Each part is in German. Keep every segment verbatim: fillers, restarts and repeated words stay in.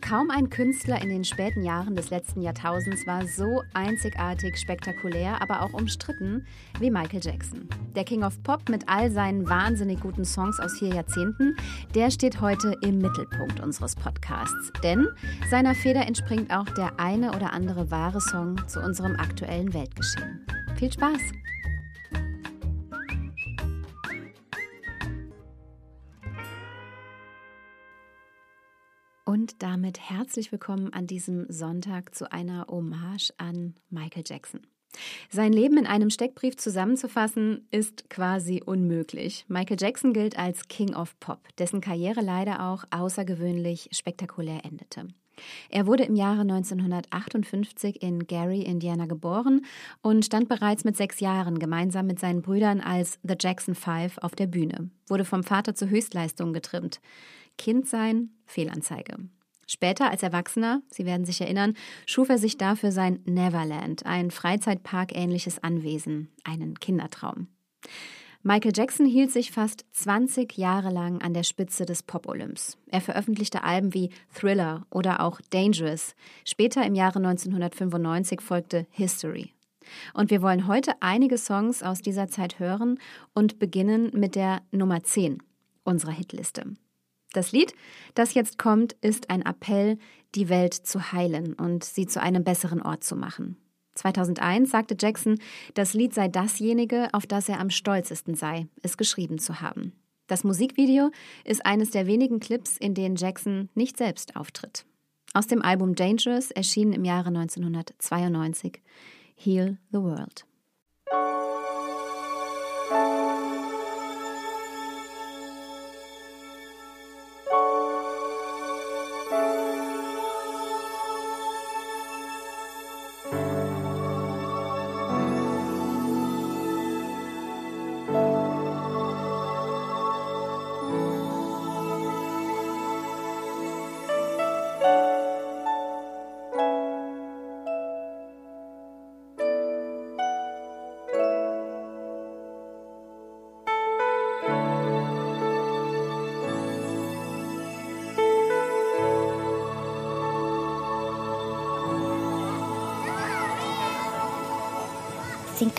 Kaum ein Künstler in den späten Jahren des letzten Jahrtausends war so einzigartig, spektakulär, aber auch umstritten wie Michael Jackson. Der King of Pop mit all seinen wahnsinnig guten Songs aus vier Jahrzehnten, der steht heute im Mittelpunkt unseres Podcasts. Denn seiner Feder entspringt auch der eine oder andere wahre Song zu unserem aktuellen Weltgeschehen. Viel Spaß! Und damit herzlich willkommen an diesem Sonntag zu einer Hommage an Michael Jackson. Sein Leben in einem Steckbrief zusammenzufassen, ist quasi unmöglich. Michael Jackson gilt als King of Pop, dessen Karriere leider auch außergewöhnlich spektakulär endete. Er wurde im Jahre neunzehnhundertachtundfünfzig in Gary, Indiana, geboren und stand bereits mit sechs Jahren gemeinsam mit seinen Brüdern als The Jackson Five auf der Bühne, wurde vom Vater zu Höchstleistungen getrimmt. Kind sein, Fehlanzeige. Später als Erwachsener, Sie werden sich erinnern, schuf er sich dafür sein Neverland, ein Freizeitpark-ähnliches Anwesen, einen Kindertraum. Michael Jackson hielt sich fast zwanzig Jahre lang an der Spitze des Pop-Olymps. Er veröffentlichte Alben wie Thriller oder auch Dangerous. Später im Jahre neunzehnhundertfünfundneunzig folgte History. Und wir wollen heute einige Songs aus dieser Zeit hören und beginnen mit der Nummer zehn unserer Hitliste. Das Lied, das jetzt kommt, ist ein Appell, die Welt zu heilen und sie zu einem besseren Ort zu machen. zweitausendeins sagte Jackson, das Lied sei dasjenige, auf das er am stolzesten sei, es geschrieben zu haben. Das Musikvideo ist eines der wenigen Clips, in denen Jackson nicht selbst auftritt. Aus dem Album Dangerous erschien im Jahre neunzehnhundertzweiundneunzig Heal the World. Think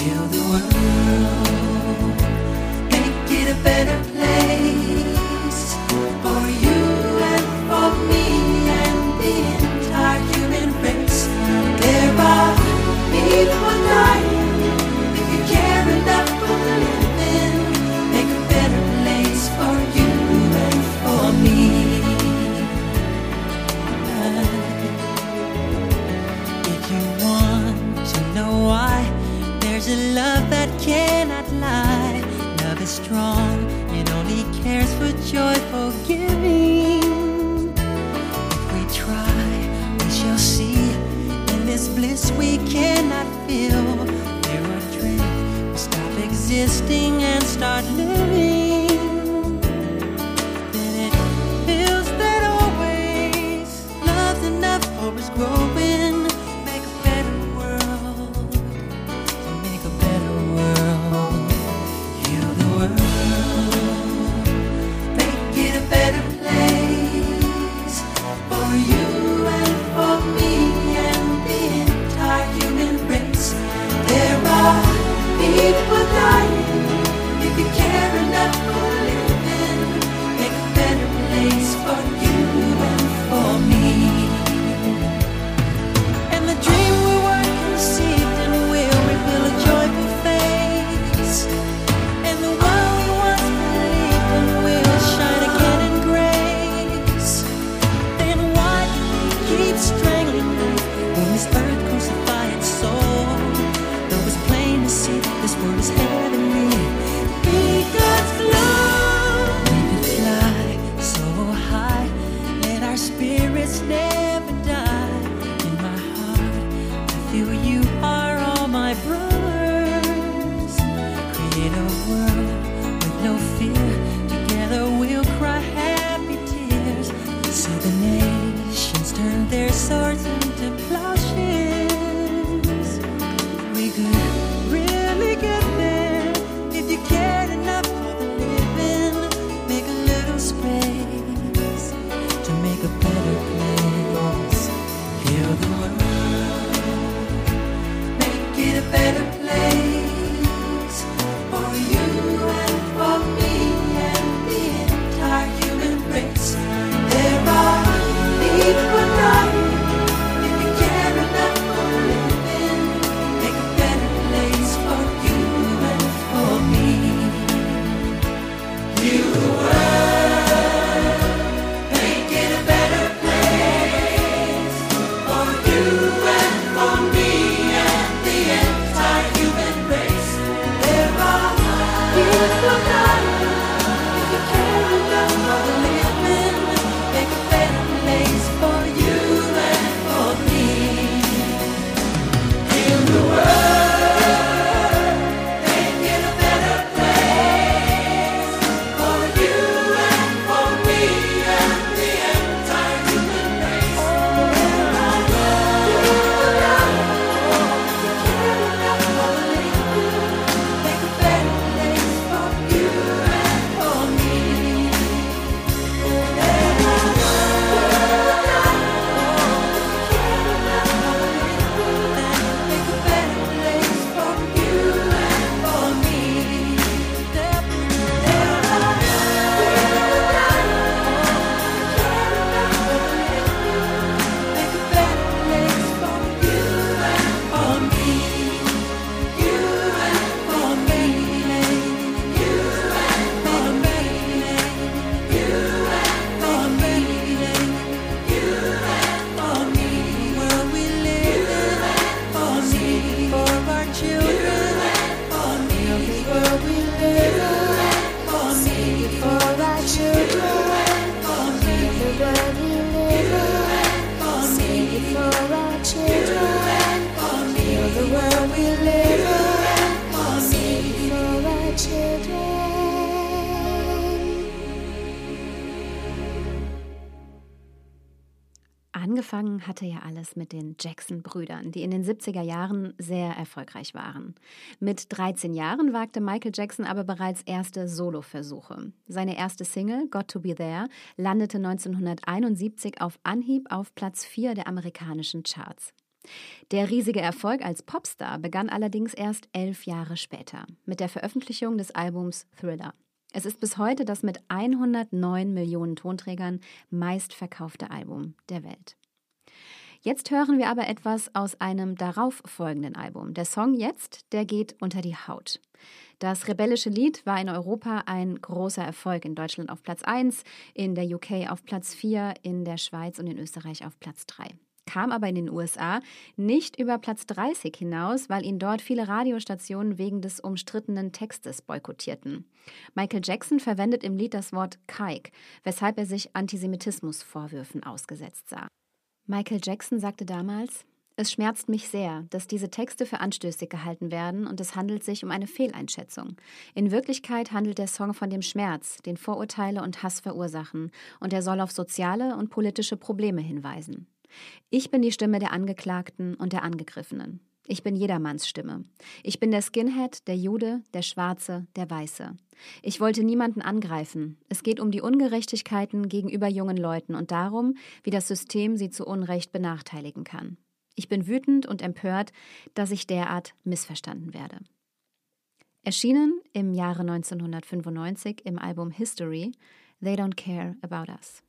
Heal the world, make it a better place for you and for me and the entire human race. There are people dying, if you care enough for the living, make a better place for you and for me. But if you want to know why, there's a love that cannot lie. Love is strong, it only cares for joyful giving. If we try, we shall see. In this bliss we cannot feel. There are dreams, we stop existing and start living. Then it feels that always love's enough for us growing. Make a better world. Heal the world. in a world with no fear, together we'll cry happy tears. See the nations turn their swords into plowshares. We could really get there if you cared enough for the living. Make a little space to make a better place. Heal the world, make it a better place. Angefangen hatte ja alles mit den Jackson-Brüdern, die in den siebziger Jahren sehr erfolgreich waren. Mit dreizehn Jahren wagte Michael Jackson aber bereits erste Solo-Versuche. Seine erste Single, Got to Be There, landete neunzehnhunderteinundsiebzig auf Anhieb auf Platz vier der amerikanischen Charts. Der riesige Erfolg als Popstar begann allerdings erst elf Jahre später, mit der Veröffentlichung des Albums Thriller. Es ist bis heute das mit hundertneun Millionen Tonträgern meistverkaufte Album der Welt. Jetzt hören wir aber etwas aus einem darauffolgenden Album. Der Song jetzt, der geht unter die Haut. Das rebellische Lied war in Europa ein großer Erfolg. In Deutschland auf Platz eins, in der U K auf Platz vier, in der Schweiz und in Österreich auf Platz drei. Kam aber in den U S A nicht über Platz dreißig hinaus, weil ihn dort viele Radiostationen wegen des umstrittenen Textes boykottierten. Michael Jackson verwendet im Lied das Wort Kike, weshalb er sich Antisemitismusvorwürfen ausgesetzt sah. Michael Jackson sagte damals: Es schmerzt mich sehr, dass diese Texte für anstößig gehalten werden und es handelt sich um eine Fehleinschätzung. In Wirklichkeit handelt der Song von dem Schmerz, den Vorurteile und Hass verursachen, und er soll auf soziale und politische Probleme hinweisen. Ich bin die Stimme der Angeklagten und der Angegriffenen. Ich bin jedermanns Stimme. Ich bin der Skinhead, der Jude, der Schwarze, der Weiße. Ich wollte niemanden angreifen. Es geht um die Ungerechtigkeiten gegenüber jungen Leuten und darum, wie das System sie zu Unrecht benachteiligen kann. Ich bin wütend und empört, dass ich derart missverstanden werde. Erschienen im Jahre neunzehnhundertfünfundneunzig im Album History, They Don't Care About Us.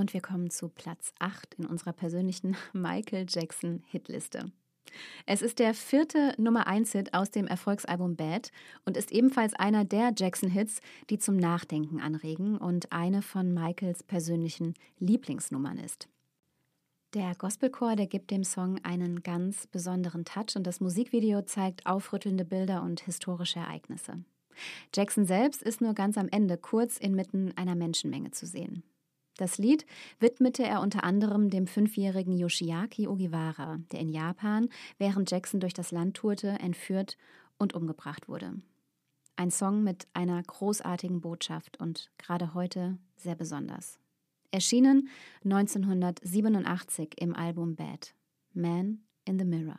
Und wir kommen zu Platz acht in unserer persönlichen Michael Jackson Hitliste. Es ist der vierte Nummer eins Hit aus dem Erfolgsalbum Bad und ist ebenfalls einer der Jackson-Hits, die zum Nachdenken anregen und eine von Michaels persönlichen Lieblingsnummern ist. Der Gospelchor, der gibt dem Song einen ganz besonderen Touch und das Musikvideo zeigt aufrüttelnde Bilder und historische Ereignisse. Jackson selbst ist nur ganz am Ende, kurz inmitten einer Menschenmenge zu sehen. Das Lied widmete er unter anderem dem fünfjährigen Yoshiaki Ogiwara, der in Japan, während Jackson durch das Land tourte, entführt und umgebracht wurde. Ein Song mit einer großartigen Botschaft und gerade heute sehr besonders. Erschienen neunzehnhundertsiebenundachtzig im Album Bad, Man in the Mirror.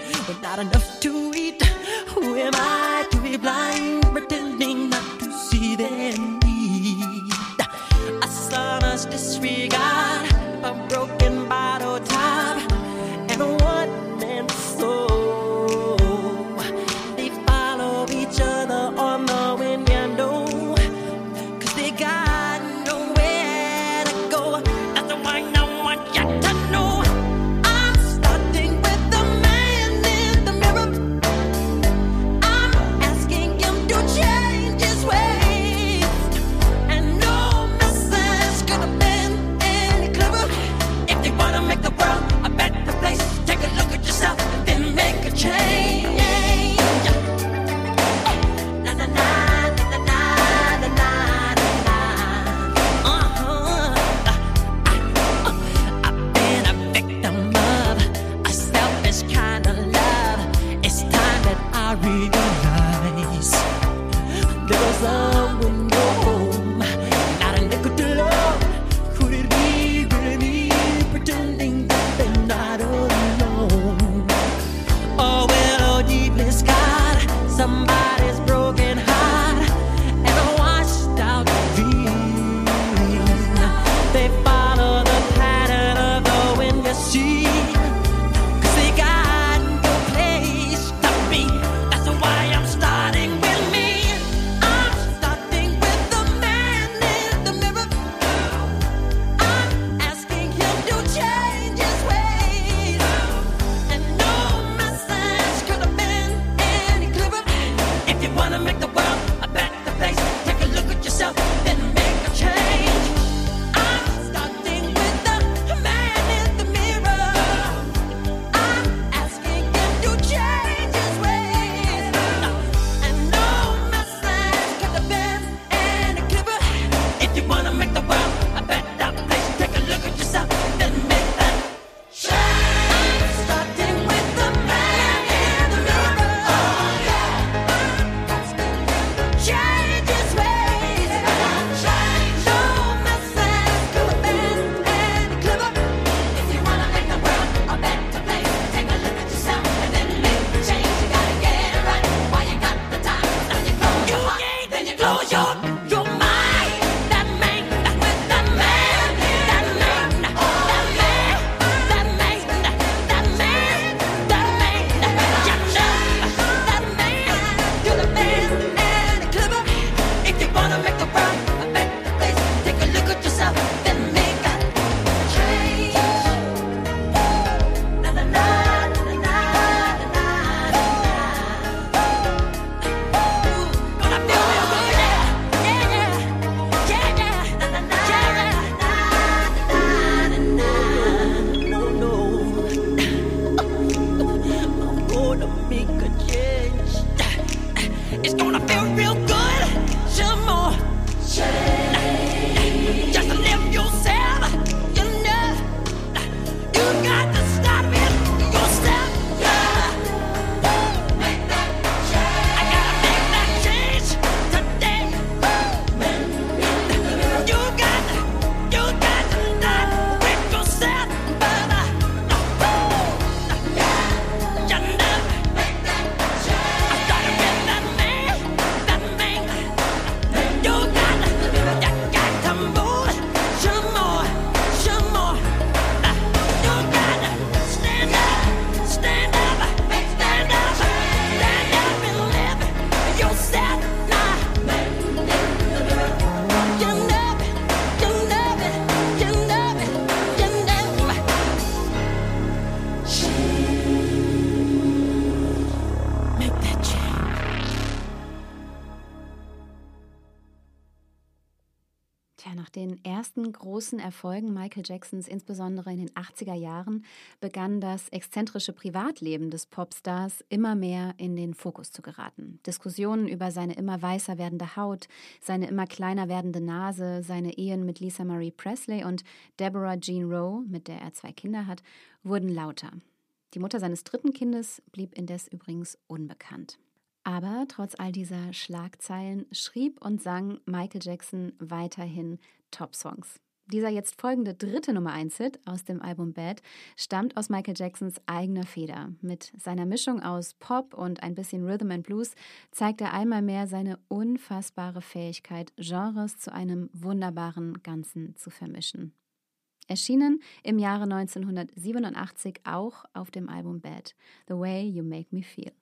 But not enough to eat. Who am I to be blind, pretending not to see their need? A sonorous disregard, a broken bottle top, and a one-man soul. They follow each other on the wind, you know, 'cause they got nowhere to go. That's why I want you to know. weiteren großen Erfolgen Michael Jacksons, insbesondere in den achtziger Jahren, begann das exzentrische Privatleben des Popstars immer mehr in den Fokus zu geraten. Diskussionen über seine immer weißer werdende Haut, seine immer kleiner werdende Nase, seine Ehen mit Lisa Marie Presley und Deborah Jean Rowe, mit der er zwei Kinder hat, wurden lauter. Die Mutter seines dritten Kindes blieb indes übrigens unbekannt. Aber trotz all dieser Schlagzeilen schrieb und sang Michael Jackson weiterhin Top-Songs. Dieser jetzt folgende dritte Nummer eins Hit aus dem Album Bad stammt aus Michael Jacksons eigener Feder. Mit seiner Mischung aus Pop und ein bisschen Rhythm and Blues zeigt er einmal mehr seine unfassbare Fähigkeit, Genres zu einem wunderbaren Ganzen zu vermischen. Erschienen im Jahre neunzehnhundertsiebenundachtzig auch auf dem Album Bad, The Way You Make Me Feel.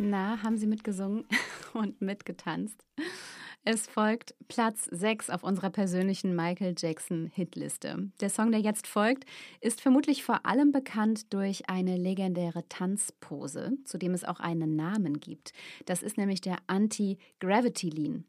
Na, haben Sie mitgesungen und mitgetanzt? Es folgt Platz sechs auf unserer persönlichen Michael Jackson-Hitliste. Der Song, der jetzt folgt, ist vermutlich vor allem bekannt durch eine legendäre Tanzpose, zu dem es auch einen Namen gibt. Das ist nämlich der Anti-Gravity-Lean.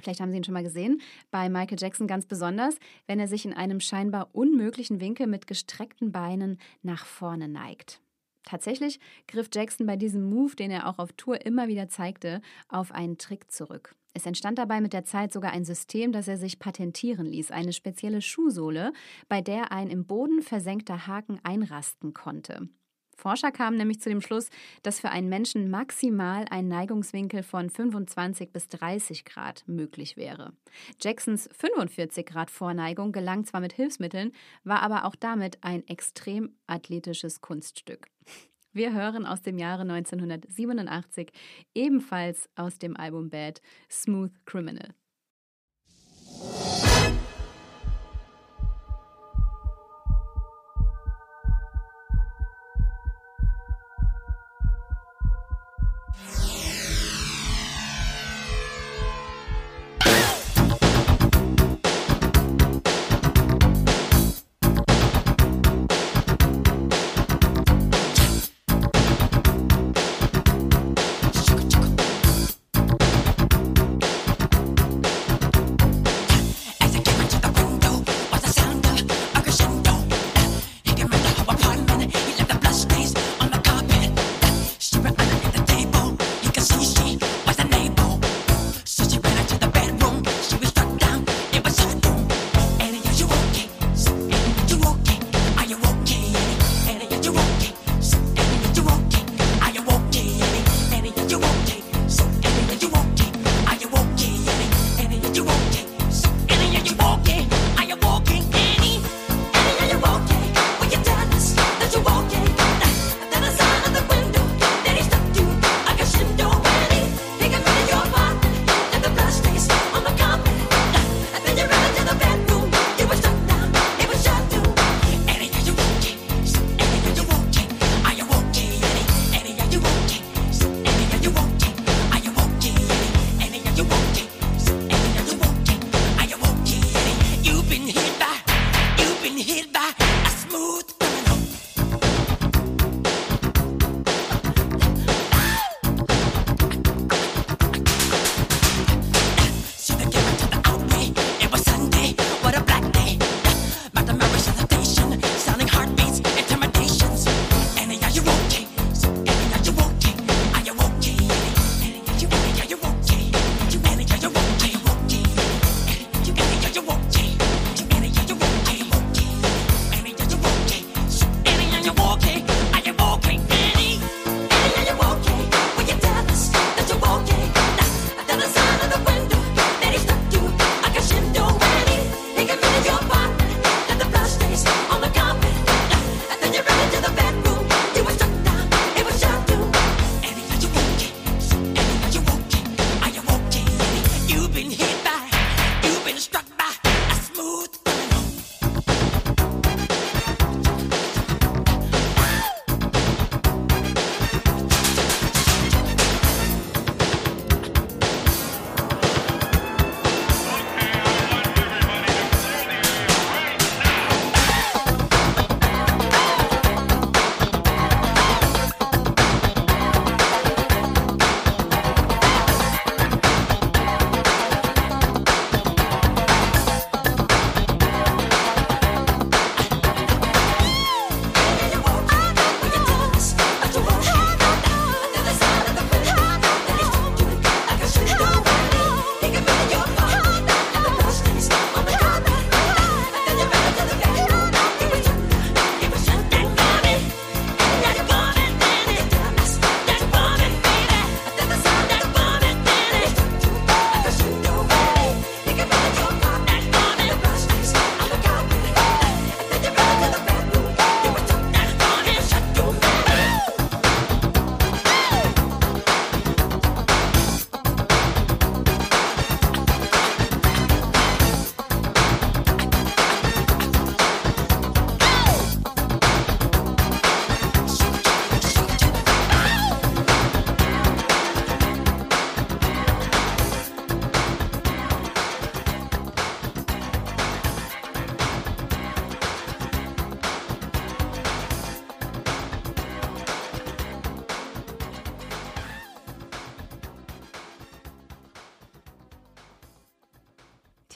Vielleicht haben Sie ihn schon mal gesehen, bei Michael Jackson ganz besonders, wenn er sich in einem scheinbar unmöglichen Winkel mit gestreckten Beinen nach vorne neigt. Tatsächlich griff Jackson bei diesem Move, den er auch auf Tour immer wieder zeigte, auf einen Trick zurück. Es entstand dabei mit der Zeit sogar ein System, das er sich patentieren ließ, eine spezielle Schuhsohle, bei der ein im Boden versenkter Haken einrasten konnte. Forscher kamen nämlich zu dem Schluss, dass für einen Menschen maximal ein Neigungswinkel von fünfundzwanzig bis dreißig Grad möglich wäre. Jacksons fünfundvierzig Grad Vorneigung gelang zwar mit Hilfsmitteln, war aber auch damit ein extrem athletisches Kunststück. Wir hören aus dem Jahre neunzehnhundertsiebenundachtzig, ebenfalls aus dem Album Bad, Smooth Criminal.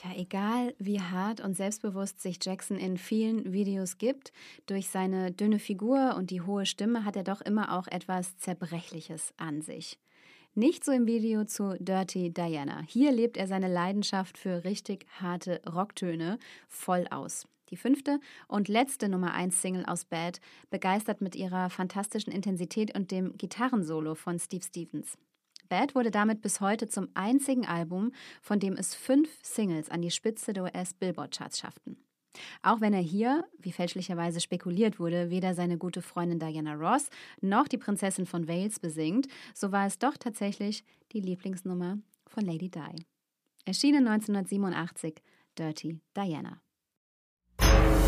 Tja, egal wie hart und selbstbewusst sich Jackson in vielen Videos gibt, durch seine dünne Figur und die hohe Stimme hat er doch immer auch etwas Zerbrechliches an sich. Nicht so im Video zu Dirty Diana. Hier lebt er seine Leidenschaft für richtig harte Rocktöne voll aus. Die fünfte und letzte Nummer eins Single aus Bad begeistert mit ihrer fantastischen Intensität und dem Gitarrensolo von Steve Stevens. Bad wurde damit bis heute zum einzigen Album, von dem es fünf Singles an die Spitze der U S-Billboard-Charts schafften. Auch wenn er hier, wie fälschlicherweise spekuliert wurde, weder seine gute Freundin Diana Ross noch die Prinzessin von Wales besingt, so war es doch tatsächlich die Lieblingsnummer von Lady Di. Erschienen neunzehnhundertsiebenundachtzig, Dirty Diana. Yeah.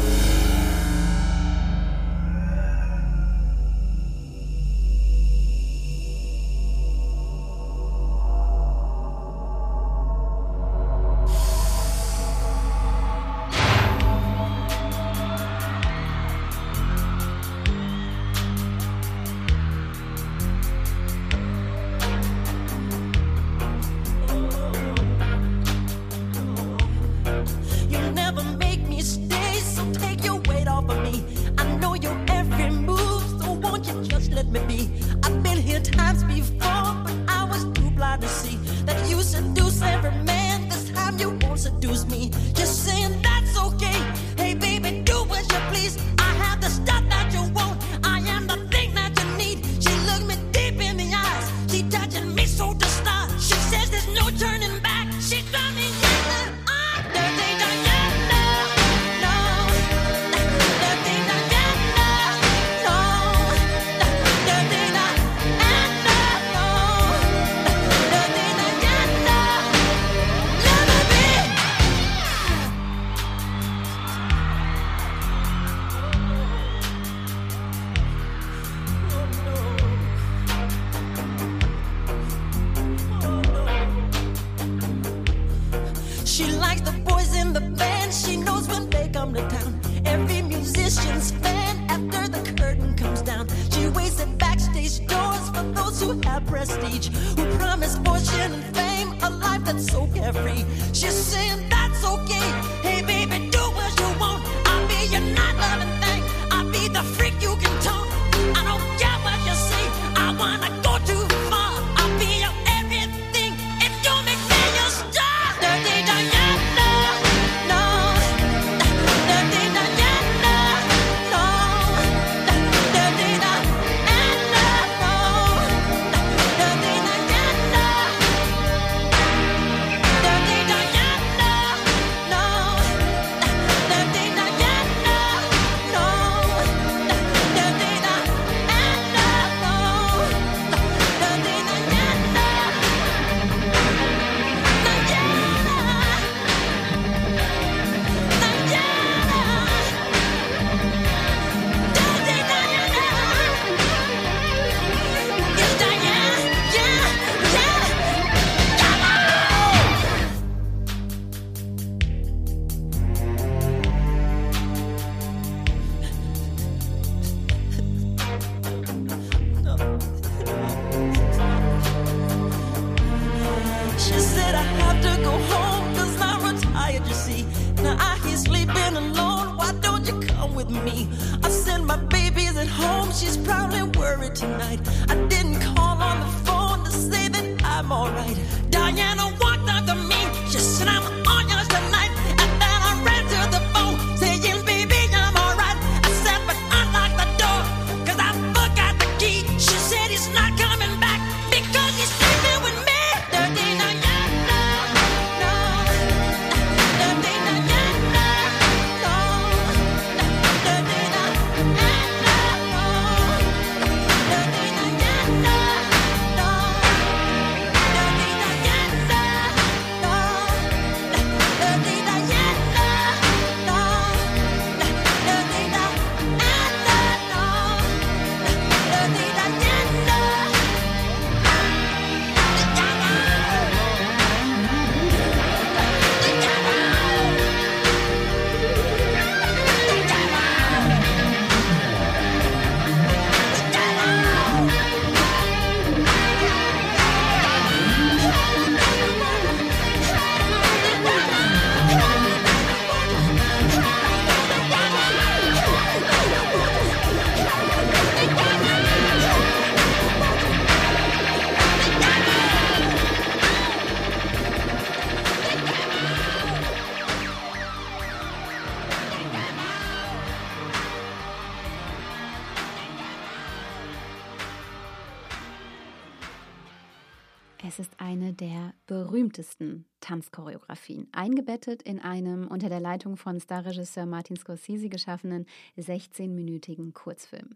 Es ist eine der berühmtesten Tanzchoreografien, eingebettet in einem unter der Leitung von Starregisseur Martin Scorsese geschaffenen sechzehnminütigen Kurzfilm.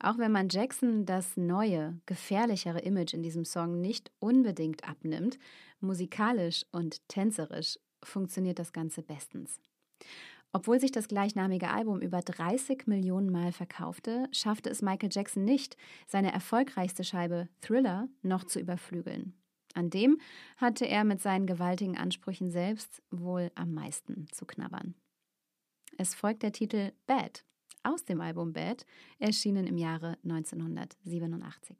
Auch wenn man Jackson das neue, gefährlichere Image in diesem Song nicht unbedingt abnimmt, musikalisch und tänzerisch funktioniert das Ganze bestens. Obwohl sich das gleichnamige Album über dreißig Millionen Mal verkaufte, schaffte es Michael Jackson nicht, seine erfolgreichste Scheibe Thriller noch zu überflügeln. An dem hatte er mit seinen gewaltigen Ansprüchen selbst wohl am meisten zu knabbern. Es folgt der Titel Bad aus dem Album Bad, erschienen im Jahre neunzehnhundertsiebenundachtzig.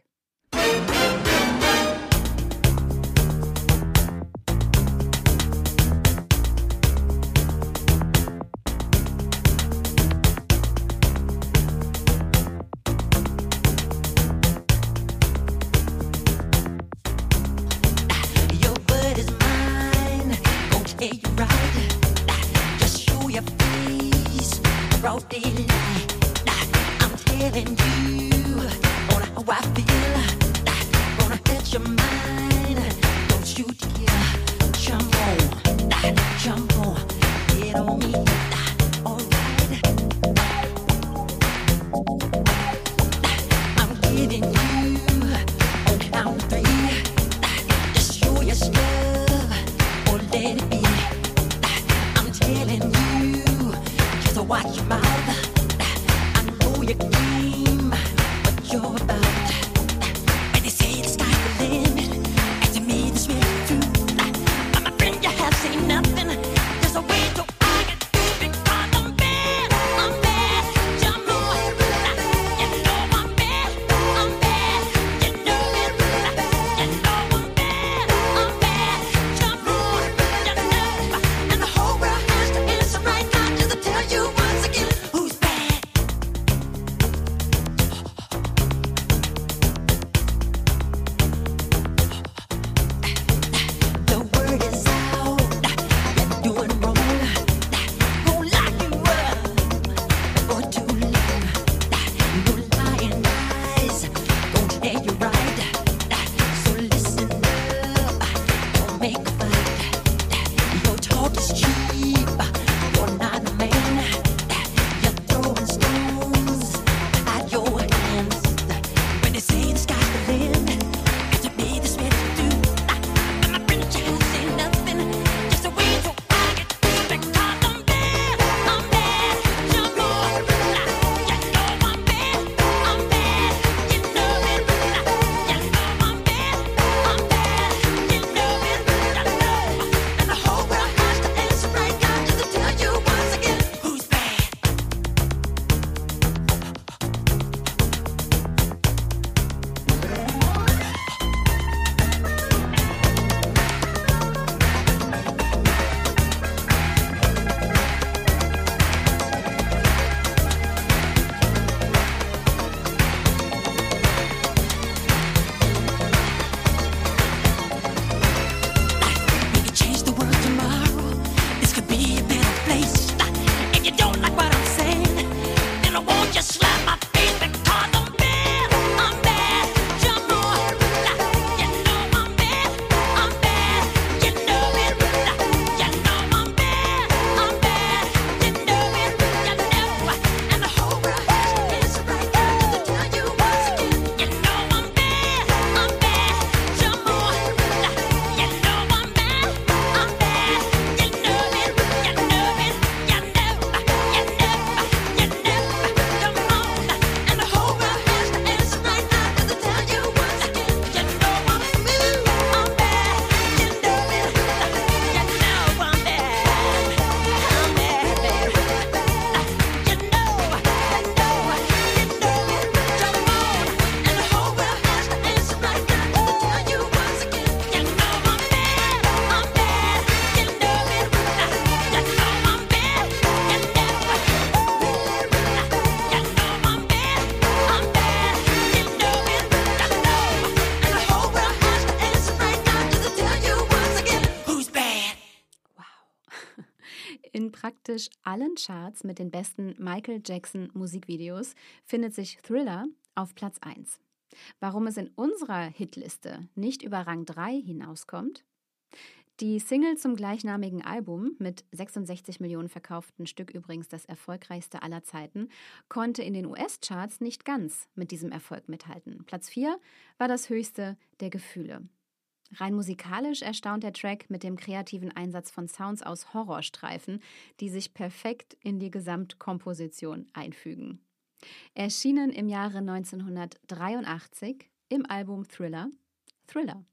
Praktisch allen Charts mit den besten Michael Jackson Musikvideos findet sich Thriller auf Platz eins. Warum es in unserer Hitliste nicht über Rang drei hinauskommt? Die Single zum gleichnamigen Album, mit sechsundsechzig Millionen verkauften Stück übrigens das erfolgreichste aller Zeiten, konnte in den U S-Charts nicht ganz mit diesem Erfolg mithalten. Platz vier war das höchste der Gefühle. Rein musikalisch erstaunt der Track mit dem kreativen Einsatz von Sounds aus Horrorstreifen, die sich perfekt in die Gesamtkomposition einfügen. Erschienen im Jahre neunzehnhundertdreiundachtzig im Album Thriller, Thriller.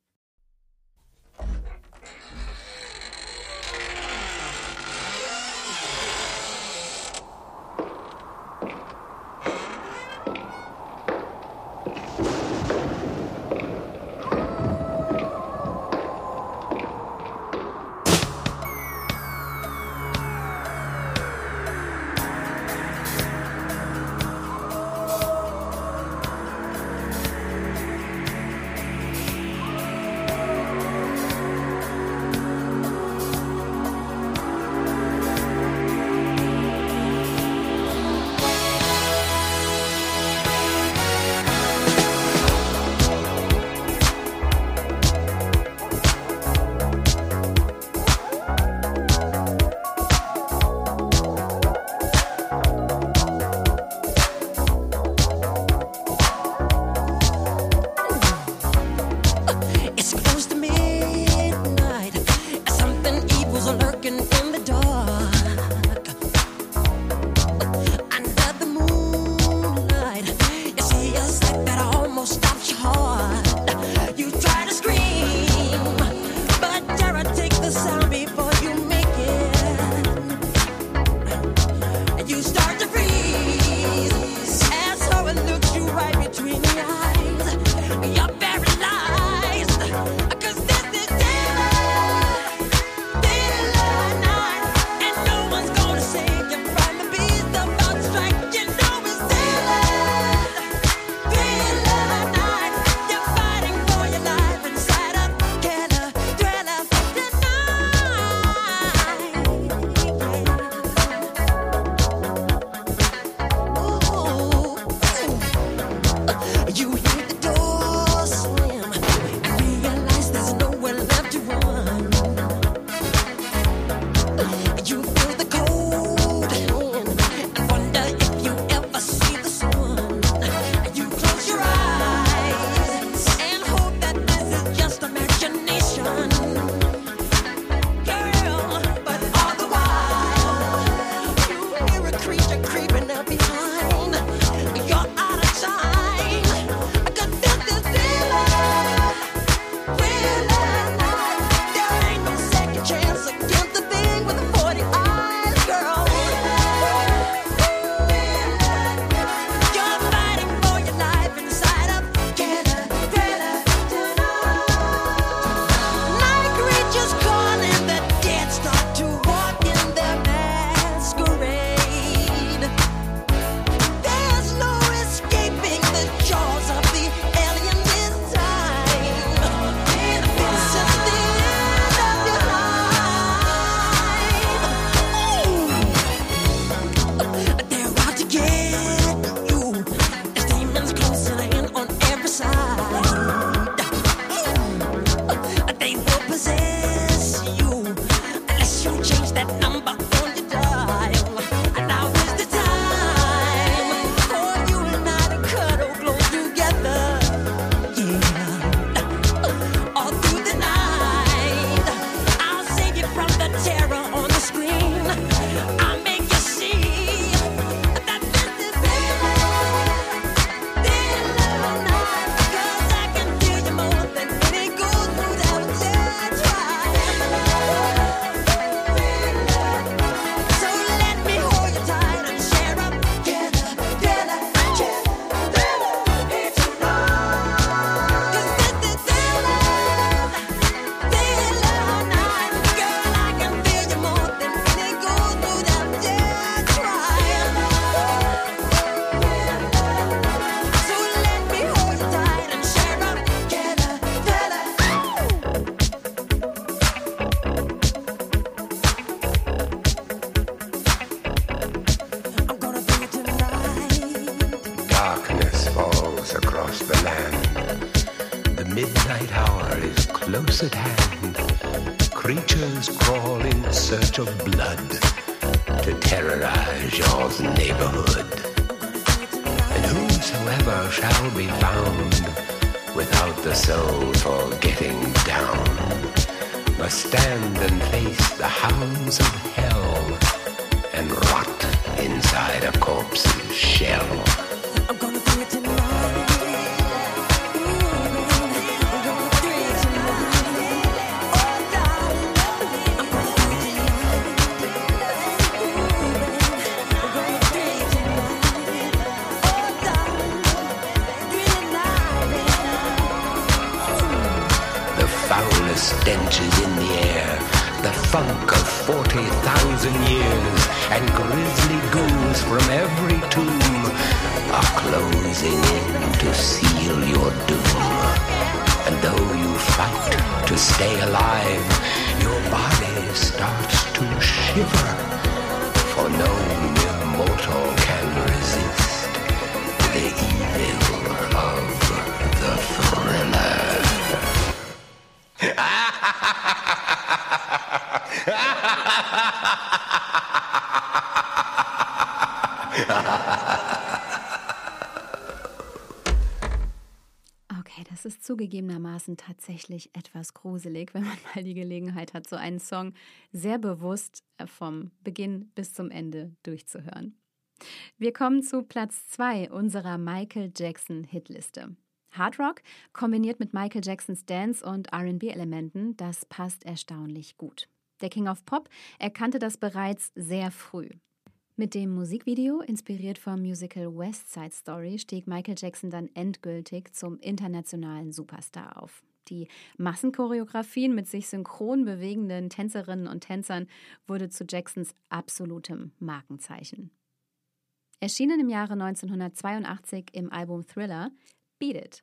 midnight hour is close at hand. Creatures crawl in search of blood to terrorize your neighborhood. And whosoever shall be found without the soul for getting down must stand and face the hounds of hell and rot inside a corpse's shell. Stenches in the air, the funk of forty thousand years, and grisly ghouls from every tomb are closing in to seal your doom. And though you fight to stay alive, your body starts to shiver, for no mere mortal can resist the evil of the Thriller. Okay, das ist zugegebenermaßen tatsächlich etwas gruselig, wenn man mal die Gelegenheit hat, so einen Song sehr bewusst vom Beginn bis zum Ende durchzuhören. Wir kommen zu Platz zwei unserer Michael Jackson Hitliste. Hard Rock kombiniert mit Michael Jacksons Dance- und R and B-Elementen, das passt erstaunlich gut. Der King of Pop erkannte das bereits sehr früh. Mit dem Musikvideo, inspiriert vom Musical West Side Story, stieg Michael Jackson dann endgültig zum internationalen Superstar auf. Die Massenchoreografien mit sich synchron bewegenden Tänzerinnen und Tänzern wurde zu Jacksons absolutem Markenzeichen. Erschienen im Jahre neunzehnhundertzweiundachtzig im Album Thriller, Beat It.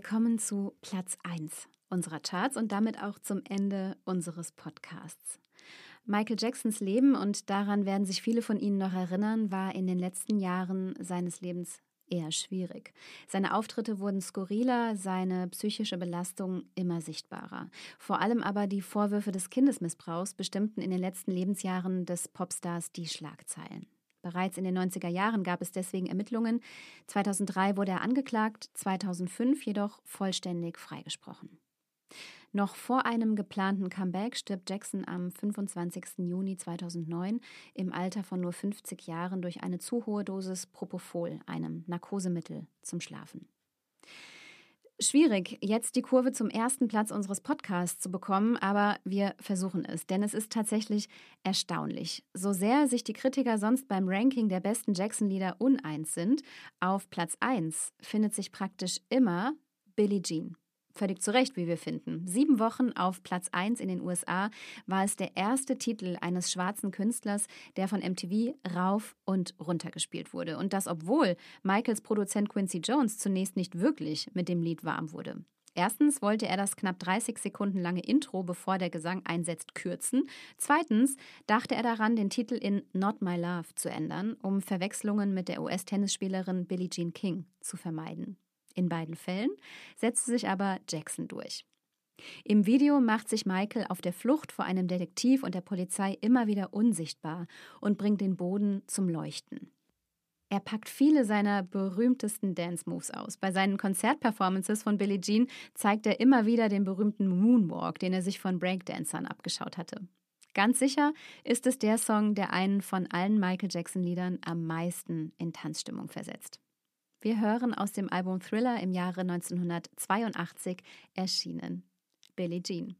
Wir kommen zu Platz eins unserer Charts und damit auch zum Ende unseres Podcasts. Michael Jacksons Leben, und daran werden sich viele von Ihnen noch erinnern, war in den letzten Jahren seines Lebens eher schwierig. Seine Auftritte wurden skurriler, seine psychische Belastung immer sichtbarer. Vor allem aber die Vorwürfe des Kindesmissbrauchs bestimmten in den letzten Lebensjahren des Popstars die Schlagzeilen. Bereits in den neunziger Jahren gab es deswegen Ermittlungen. zweitausenddrei wurde er angeklagt, zweitausendfünf jedoch vollständig freigesprochen. Noch vor einem geplanten Comeback stirbt Jackson am fünfundzwanzigsten Juni zweitausendneun im Alter von nur fünfzig Jahren durch eine zu hohe Dosis Propofol, einem Narkosemittel zum Schlafen. Schwierig, jetzt die Kurve zum ersten Platz unseres Podcasts zu bekommen, aber wir versuchen es, denn es ist tatsächlich erstaunlich. So sehr sich die Kritiker sonst beim Ranking der besten Jackson-Lieder uneins sind, auf Platz eins findet sich praktisch immer Billie Jean. Völlig zu Recht, wie wir finden. Sieben Wochen auf Platz eins in den U S A war es der erste Titel eines schwarzen Künstlers, der von M T V rauf und runter gespielt wurde. Und das, obwohl Michaels Produzent Quincy Jones zunächst nicht wirklich mit dem Lied warm wurde. Erstens wollte er das knapp dreißig Sekunden lange Intro, bevor der Gesang einsetzt, kürzen. Zweitens dachte er daran, den Titel in Not My Love zu ändern, um Verwechslungen mit der U S-Tennisspielerin Billie Jean King zu vermeiden. In beiden Fällen setzte sich aber Jackson durch. Im Video macht sich Michael auf der Flucht vor einem Detektiv und der Polizei immer wieder unsichtbar und bringt den Boden zum Leuchten. Er packt viele seiner berühmtesten Dance-Moves aus. Bei seinen Konzertperformances von Billie Jean zeigt er immer wieder den berühmten Moonwalk, den er sich von Breakdancern abgeschaut hatte. Ganz sicher ist es der Song, der einen von allen Michael-Jackson-Liedern am meisten in Tanzstimmung versetzt. Wir hören aus dem Album Thriller im Jahre neunzehnhundertzweiundachtzig erschienen. Billie Jean.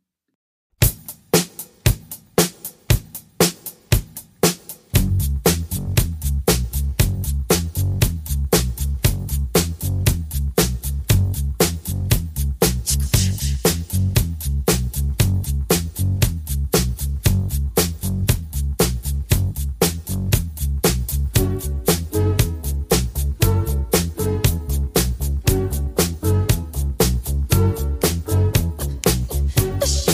Shh.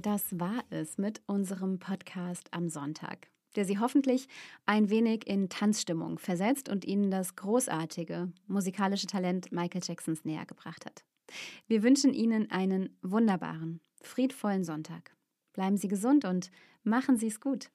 Und das war es mit unserem Podcast am Sonntag, der Sie hoffentlich ein wenig in Tanzstimmung versetzt und Ihnen das großartige musikalische Talent Michael Jacksons näher gebracht hat. Wir wünschen Ihnen einen wunderbaren, friedvollen Sonntag. Bleiben Sie gesund und machen Sie es gut.